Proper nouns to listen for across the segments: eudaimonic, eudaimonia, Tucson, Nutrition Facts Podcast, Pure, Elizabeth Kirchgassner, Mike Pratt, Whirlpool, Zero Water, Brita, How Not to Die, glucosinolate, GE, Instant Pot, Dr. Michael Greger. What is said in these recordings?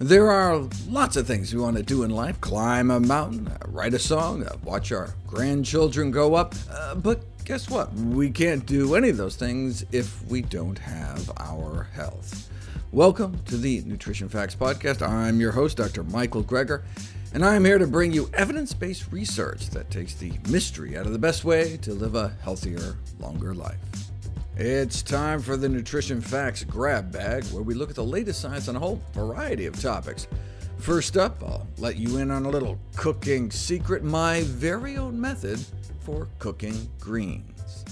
There are lots of things we want to do in life, climb a mountain, write a song, watch our grandchildren grow up, but guess what? We can't do any of those things if we don't have our health. Welcome to the Nutrition Facts Podcast. I'm your host, Dr. Michael Greger, and I'm here to bring you evidence-based research that takes the mystery out of the best way to live a healthier, longer life. It's time for the Nutrition Facts Grab Bag, where we look at the latest science on a whole variety of topics. First up, I'll let you in on a little cooking secret, my very own method for cooking greens.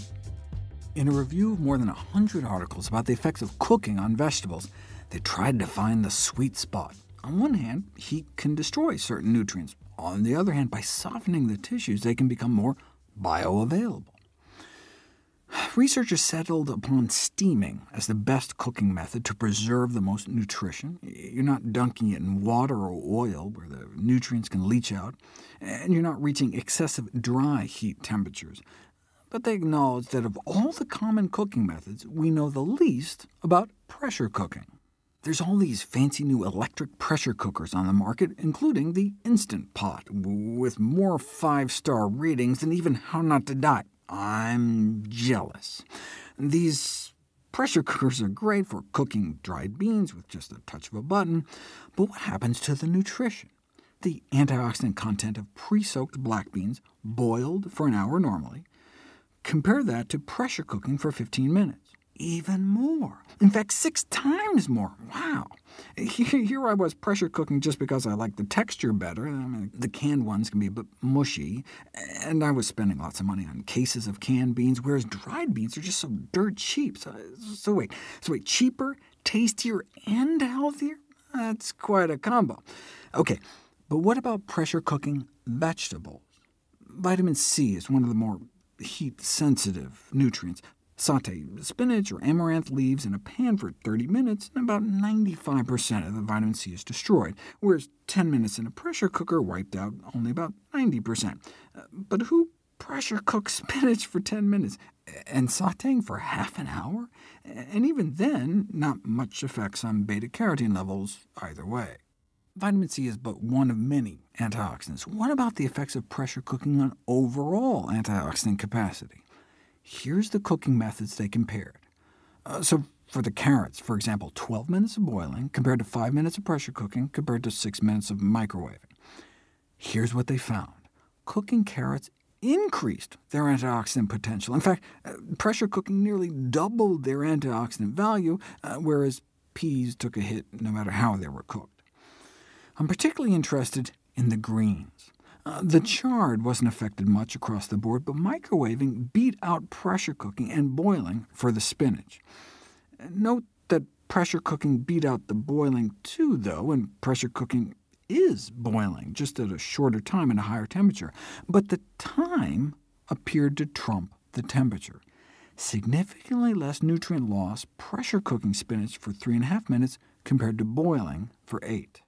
In a review of more than 100 articles about the effects of cooking on vegetables, they tried to find the sweet spot. On one hand, heat can destroy certain nutrients. On the other hand, by softening the tissues, they can become more bioavailable. Researchers settled upon steaming as the best cooking method to preserve the most nutrition. You're not dunking it in water or oil, where the nutrients can leach out, and you're not reaching excessive dry heat temperatures. But they acknowledge that of all the common cooking methods, we know the least about pressure cooking. There's all these fancy new electric pressure cookers on the market, including the Instant Pot, with more 5-star ratings than even How Not to Die. I'm jealous. These pressure cookers are great for cooking dried beans with just a touch of a button, but what happens to the nutrition? The antioxidant content of pre-soaked black beans, boiled for an hour normally, compare that to pressure cooking for 15 minutes. Even more. In fact, 6 times more. Wow. Here I was pressure cooking just because I like the texture better. I mean, the canned ones can be a bit mushy, and I was spending lots of money on cases of canned beans, whereas dried beans are just so dirt cheap. So wait, cheaper, tastier, and healthier? That's quite a combo. OK, but what about pressure cooking vegetables? Vitamin C is one of the more heat-sensitive nutrients. Sauté spinach or amaranth leaves in a pan for 30 minutes, and about 95% of the vitamin C is destroyed, whereas 10 minutes in a pressure cooker wiped out only about 90%. But who pressure cooks spinach for 10 minutes, and sautéing for half an hour? And even then, not much effects on beta-carotene levels either way. Vitamin C is but one of many antioxidants. What about the effects of pressure cooking on overall antioxidant capacity? Here's the cooking methods they compared. So for the carrots, for example, 12 minutes of boiling compared to 5 minutes of pressure cooking compared to 6 minutes of microwaving. Here's what they found. Cooking carrots increased their antioxidant potential. In fact, pressure cooking nearly doubled their antioxidant value, whereas peas took a hit no matter how they were cooked. I'm particularly interested in the greens. The chard wasn't affected much across the board, but microwaving beat out pressure cooking and boiling for the spinach. Note that pressure cooking beat out the boiling too, though, and pressure cooking is boiling, just at a shorter time and a higher temperature. But the time appeared to trump the temperature. Significantly less nutrient loss pressure cooking spinach for 3.5 minutes compared to boiling for 8.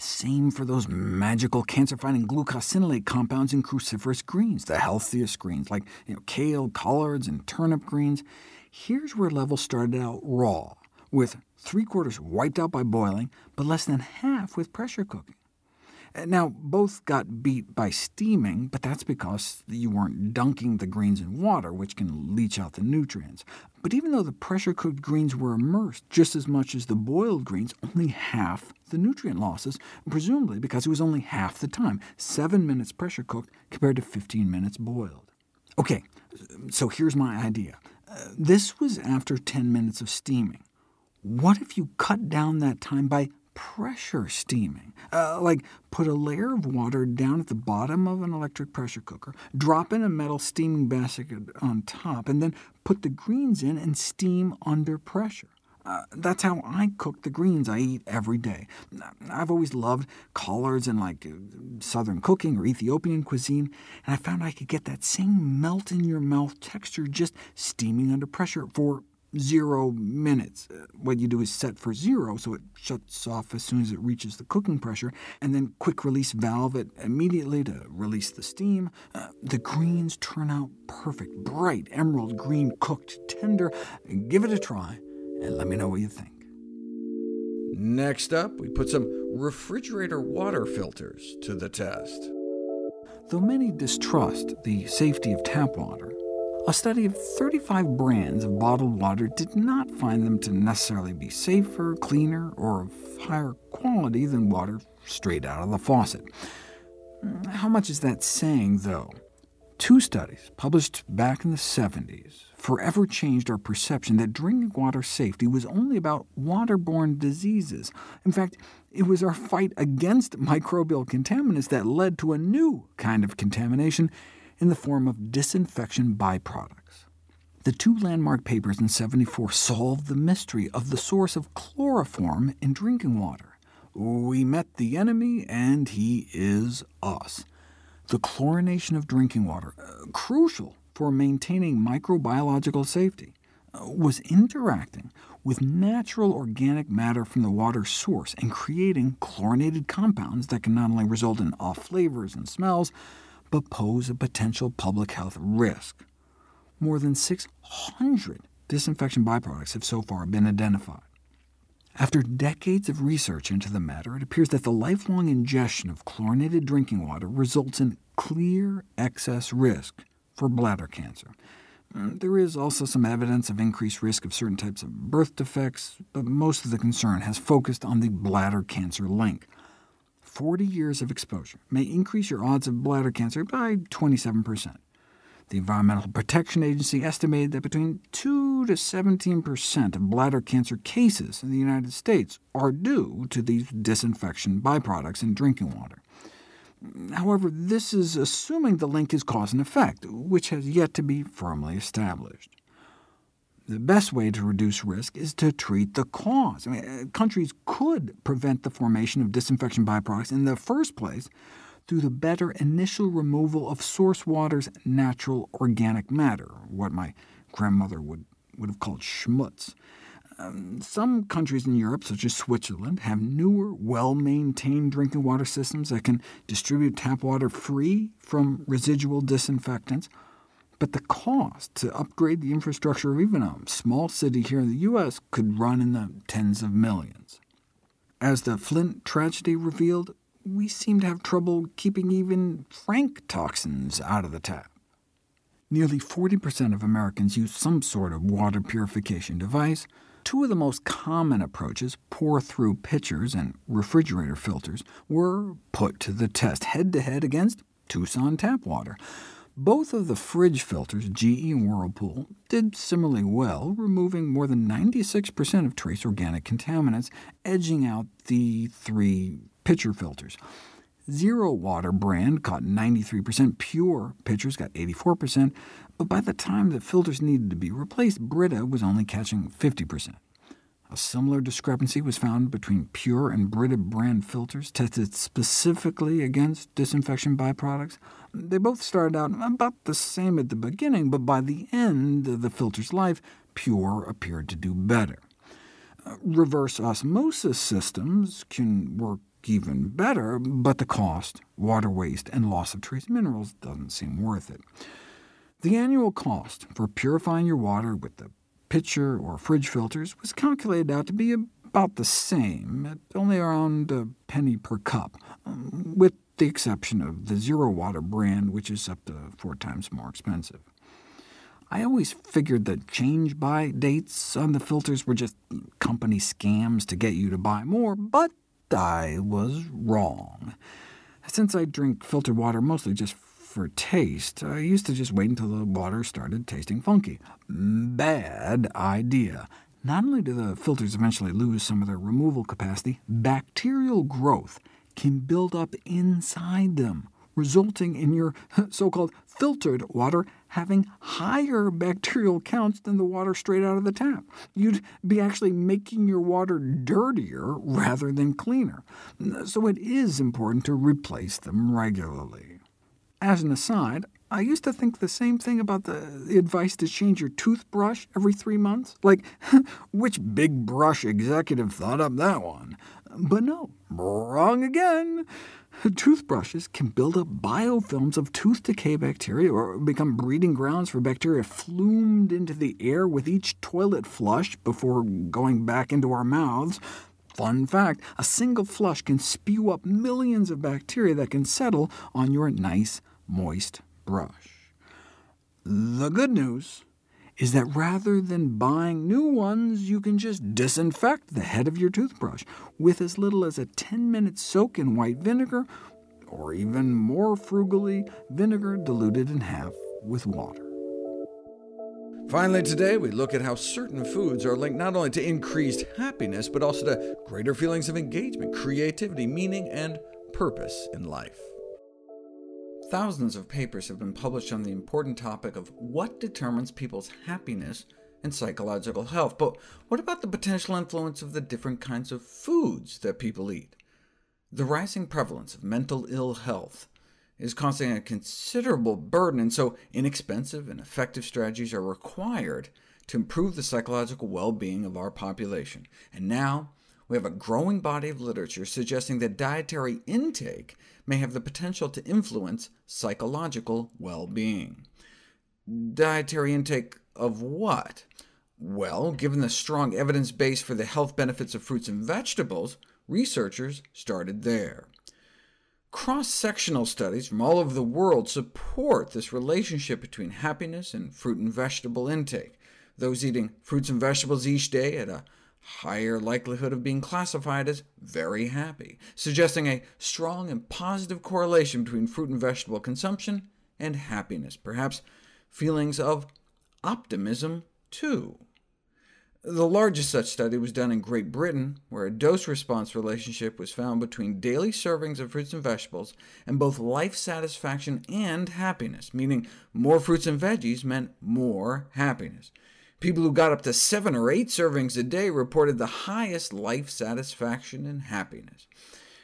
Same for those magical cancer-fighting glucosinolate compounds in cruciferous greens, the healthiest greens, like kale, collards, and turnip greens. Here's where levels started out raw, with 3/4 wiped out by boiling, but less than half with pressure cooking. Now, both got beat by steaming, but that's because you weren't dunking the greens in water, which can leach out the nutrients. But even though the pressure-cooked greens were immersed just as much as the boiled greens, only half the nutrient losses, presumably because it was only half the time, 7 minutes pressure-cooked compared to 15 minutes boiled. OK, so here's my idea. This was after 10 minutes of steaming. What if you cut down that time by pressure steaming? Like put a layer of water down at the bottom of an electric pressure cooker, drop in a metal steaming basket on top, and then put the greens in and steam under pressure. That's how I cook the greens I eat every day. I've always loved collards and southern cooking or Ethiopian cuisine, and I found I could get that same melt-in-your-mouth texture just steaming under pressure for 0 minutes. What you do is set for 0, so it shuts off as soon as it reaches the cooking pressure, and then quick-release valve it immediately to release the steam. The greens turn out perfect, bright, emerald green, cooked, tender. Give it a try, and let me know what you think. Next up, we put some refrigerator water filters to the test. Though many distrust the safety of tap water, a study of 35 brands of bottled water did not find them to necessarily be safer, cleaner, or of higher quality than water straight out of the faucet. How much is that saying, though? Two studies, published back in the 70s, forever changed our perception that drinking water safety was only about waterborne diseases. In fact, it was our fight against microbial contaminants that led to a new kind of contamination in the form of disinfection byproducts. The two landmark papers in '74 solved the mystery of the source of chloroform in drinking water. We met the enemy, and he is us. The chlorination of drinking water, crucial for maintaining microbiological safety, was interacting with natural organic matter from the water source and creating chlorinated compounds that can not only result in off flavors and smells, but pose a potential public health risk. More than 600 disinfection byproducts have so far been identified. After decades of research into the matter, it appears that the lifelong ingestion of chlorinated drinking water results in clear excess risk for bladder cancer. There is also some evidence of increased risk of certain types of birth defects, but most of the concern has focused on the bladder cancer link. 40 years of exposure may increase your odds of bladder cancer by 27%. The Environmental Protection Agency estimated that between 2 to 17% of bladder cancer cases in the United States are due to these disinfection byproducts in drinking water. However, this is assuming the link is cause and effect, which has yet to be firmly established. The best way to reduce risk is to treat the cause. Countries could prevent the formation of disinfection byproducts in the first place through the better initial removal of source water's natural organic matter, what my grandmother would have called schmutz. Some countries in Europe, such as Switzerland, have newer, well-maintained drinking water systems that can distribute tap water free from residual disinfectants. But the cost to upgrade the infrastructure of even a small city here in the U.S. could run in the tens of millions. As the Flint tragedy revealed, we seem to have trouble keeping even frank toxins out of the tap. Nearly 40% of Americans use some sort of water purification device. Two of the most common approaches, pour-through pitchers and refrigerator filters, were put to the test head-to-head against Tucson tap water. Both of the fridge filters, GE and Whirlpool, did similarly well, removing more than 96% of trace organic contaminants, edging out the three pitcher filters. Zero Water brand caught 93%, Pure pitchers got 84%, but by the time the filters needed to be replaced, Brita was only catching 50%. A similar discrepancy was found between Pure and Brita brand filters tested specifically against disinfection byproducts. They both started out about the same at the beginning, but by the end of the filter's life, Pure appeared to do better. Reverse osmosis systems can work even better, but the cost, water waste, and loss of trace minerals doesn't seem worth it. The annual cost for purifying your water with the pitcher or fridge filters was calculated out to be about the same, at only around a penny per cup, with the exception of the Zero Water brand, which is up to 4 times more expensive. I always figured that change-buy dates on the filters were just company scams to get you to buy more, but I was wrong. Since I drink filtered water mostly just for taste, I used to just wait until the water started tasting funky. Bad idea. Not only do the filters eventually lose some of their removal capacity, bacterial growth can build up inside them, resulting in your so-called filtered water having higher bacterial counts than the water straight out of the tap. You'd be actually making your water dirtier rather than cleaner, so it is important to replace them regularly. As an aside, I used to think the same thing about the advice to change your toothbrush every 3 months. Like, which big brush executive thought up that one? But no, wrong again. Toothbrushes can build up biofilms of tooth decay bacteria or become breeding grounds for bacteria flumed into the air with each toilet flush before going back into our mouths. Fun fact, a single flush can spew up millions of bacteria that can settle on your nice, moist brush. The good news is that rather than buying new ones, you can just disinfect the head of your toothbrush with as little as a 10-minute soak in white vinegar, or even more frugally, vinegar diluted in half with water. Finally today, we look at how certain foods are linked not only to increased happiness, but also to greater feelings of engagement, creativity, meaning, and purpose in life. Thousands of papers have been published on the important topic of what determines people's happiness and psychological health, but what about the potential influence of the different kinds of foods that people eat? The rising prevalence of mental ill health is causing a considerable burden, and so inexpensive and effective strategies are required to improve the psychological well-being of our population. And now we have a growing body of literature suggesting that dietary intake may have the potential to influence psychological well-being. Dietary intake of what? Well, given the strong evidence base for the health benefits of fruits and vegetables, researchers started there. Cross-sectional studies from all over the world support this relationship between happiness and fruit and vegetable intake. Those eating fruits and vegetables each day had a higher likelihood of being classified as very happy, suggesting a strong and positive correlation between fruit and vegetable consumption and happiness, perhaps feelings of optimism too. The largest such study was done in Great Britain, where a dose-response relationship was found between daily servings of fruits and vegetables and both life satisfaction and happiness, meaning more fruits and veggies meant more happiness. People who got up to 7 or 8 servings a day reported the highest life satisfaction and happiness.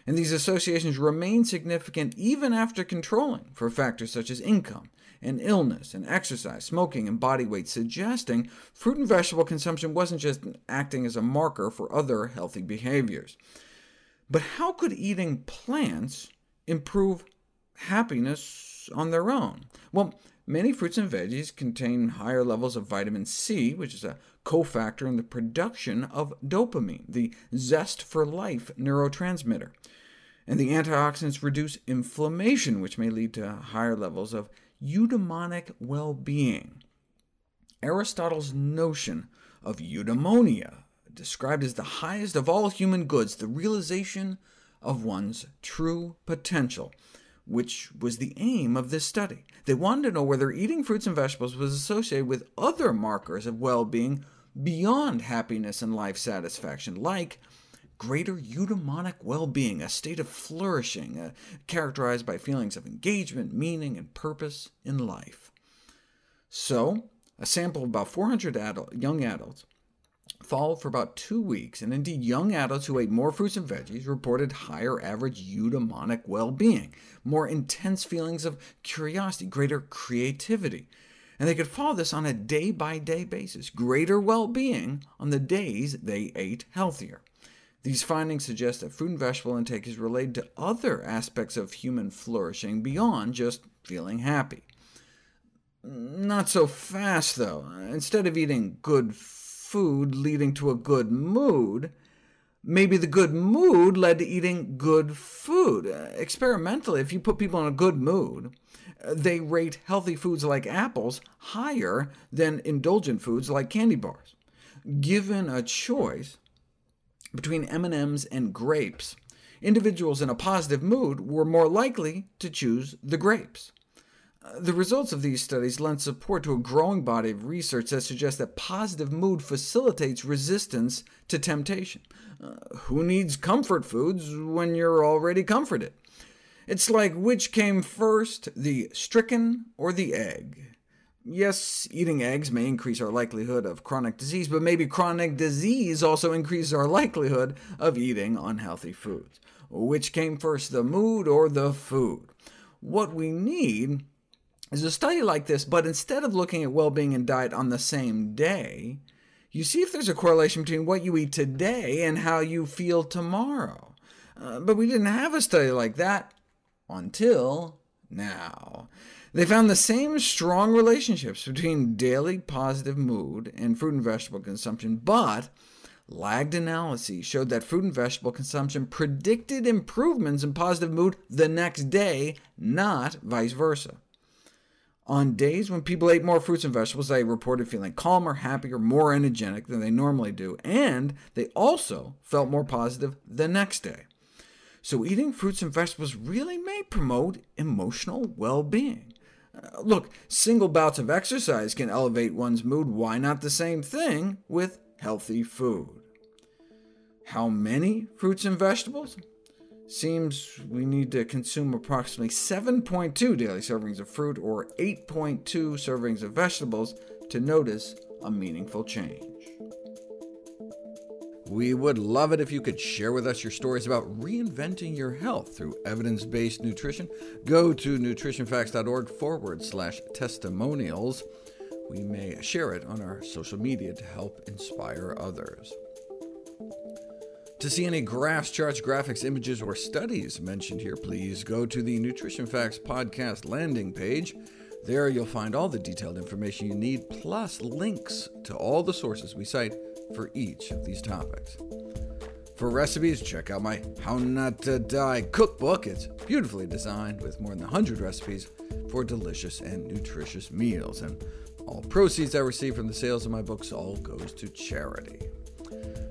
And these associations remain significant even after controlling for factors such as income, and illness, and exercise, smoking, and body weight, suggesting fruit and vegetable consumption wasn't just acting as a marker for other healthy behaviors. But how could eating plants improve happiness on their own? Well, many fruits and veggies contain higher levels of vitamin C, which is a cofactor in the production of dopamine, the zest-for-life neurotransmitter. And the antioxidants reduce inflammation, which may lead to higher levels of eudaimonic well-being. Aristotle's notion of eudaimonia, described as the highest of all human goods, the realization of one's true potential, which was the aim of this study. They wanted to know whether eating fruits and vegetables was associated with other markers of well-being beyond happiness and life satisfaction, like greater eudaimonic well-being, a state of flourishing, characterized by feelings of engagement, meaning, and purpose in life. So, a sample of about 400 young adults followed for about 2 weeks, and indeed young adults who ate more fruits and veggies reported higher average eudaimonic well-being, more intense feelings of curiosity, greater creativity. And they could follow this on a day-by-day basis, greater well-being on the days they ate healthier. These findings suggest that fruit and vegetable intake is related to other aspects of human flourishing beyond just feeling happy. Not so fast, though. Instead of eating good food leading to a good mood, maybe the good mood led to eating good food. Experimentally, if you put people in a good mood, they rate healthy foods like apples higher than indulgent foods like candy bars. Given a choice between M&Ms and grapes, individuals in a positive mood were more likely to choose the grapes. The results of these studies lend support to a growing body of research that suggests that positive mood facilitates resistance to temptation. Who needs comfort foods when you're already comforted? It's like, which came first, the chicken or the egg? Yes, eating eggs may increase our likelihood of chronic disease, but maybe chronic disease also increases our likelihood of eating unhealthy foods. Which came first, the mood or the food? What we need is a study like this, but instead of looking at well-being and diet on the same day, you see if there's a correlation between what you eat today and how you feel tomorrow. But we didn't have a study like that until now. They found the same strong relationships between daily positive mood and fruit and vegetable consumption, but Lagged analyses showed that fruit and vegetable consumption predicted improvements in positive mood the next day, not vice versa. On days when people ate more fruits and vegetables, they reported feeling calmer, happier, more energetic than they normally do, and they also felt more positive the next day. So eating fruits and vegetables really may promote emotional well-being. Look, single bouts of exercise can elevate one's mood. Why not the same thing with healthy food? How many fruits and vegetables? Seems we need to consume approximately 7.2 daily servings of fruit or 8.2 servings of vegetables to notice a meaningful change. We would love it if you could share with us your stories about reinventing your health through evidence-based nutrition. Go to nutritionfacts.org/testimonials. We may share it on our social media to help inspire others. To see any graphs, charts, graphics, images, or studies mentioned here, please go to the Nutrition Facts Podcast landing page. There you'll find all the detailed information you need, plus links to all the sources we cite for each of these topics. For recipes, check out my How Not to Die cookbook. It's beautifully designed with more than 100 recipes for delicious and nutritious meals, and all proceeds I receive from the sales of my books all goes to charity.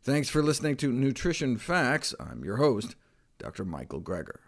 Thanks for listening to Nutrition Facts. I'm your host, Dr. Michael Greger.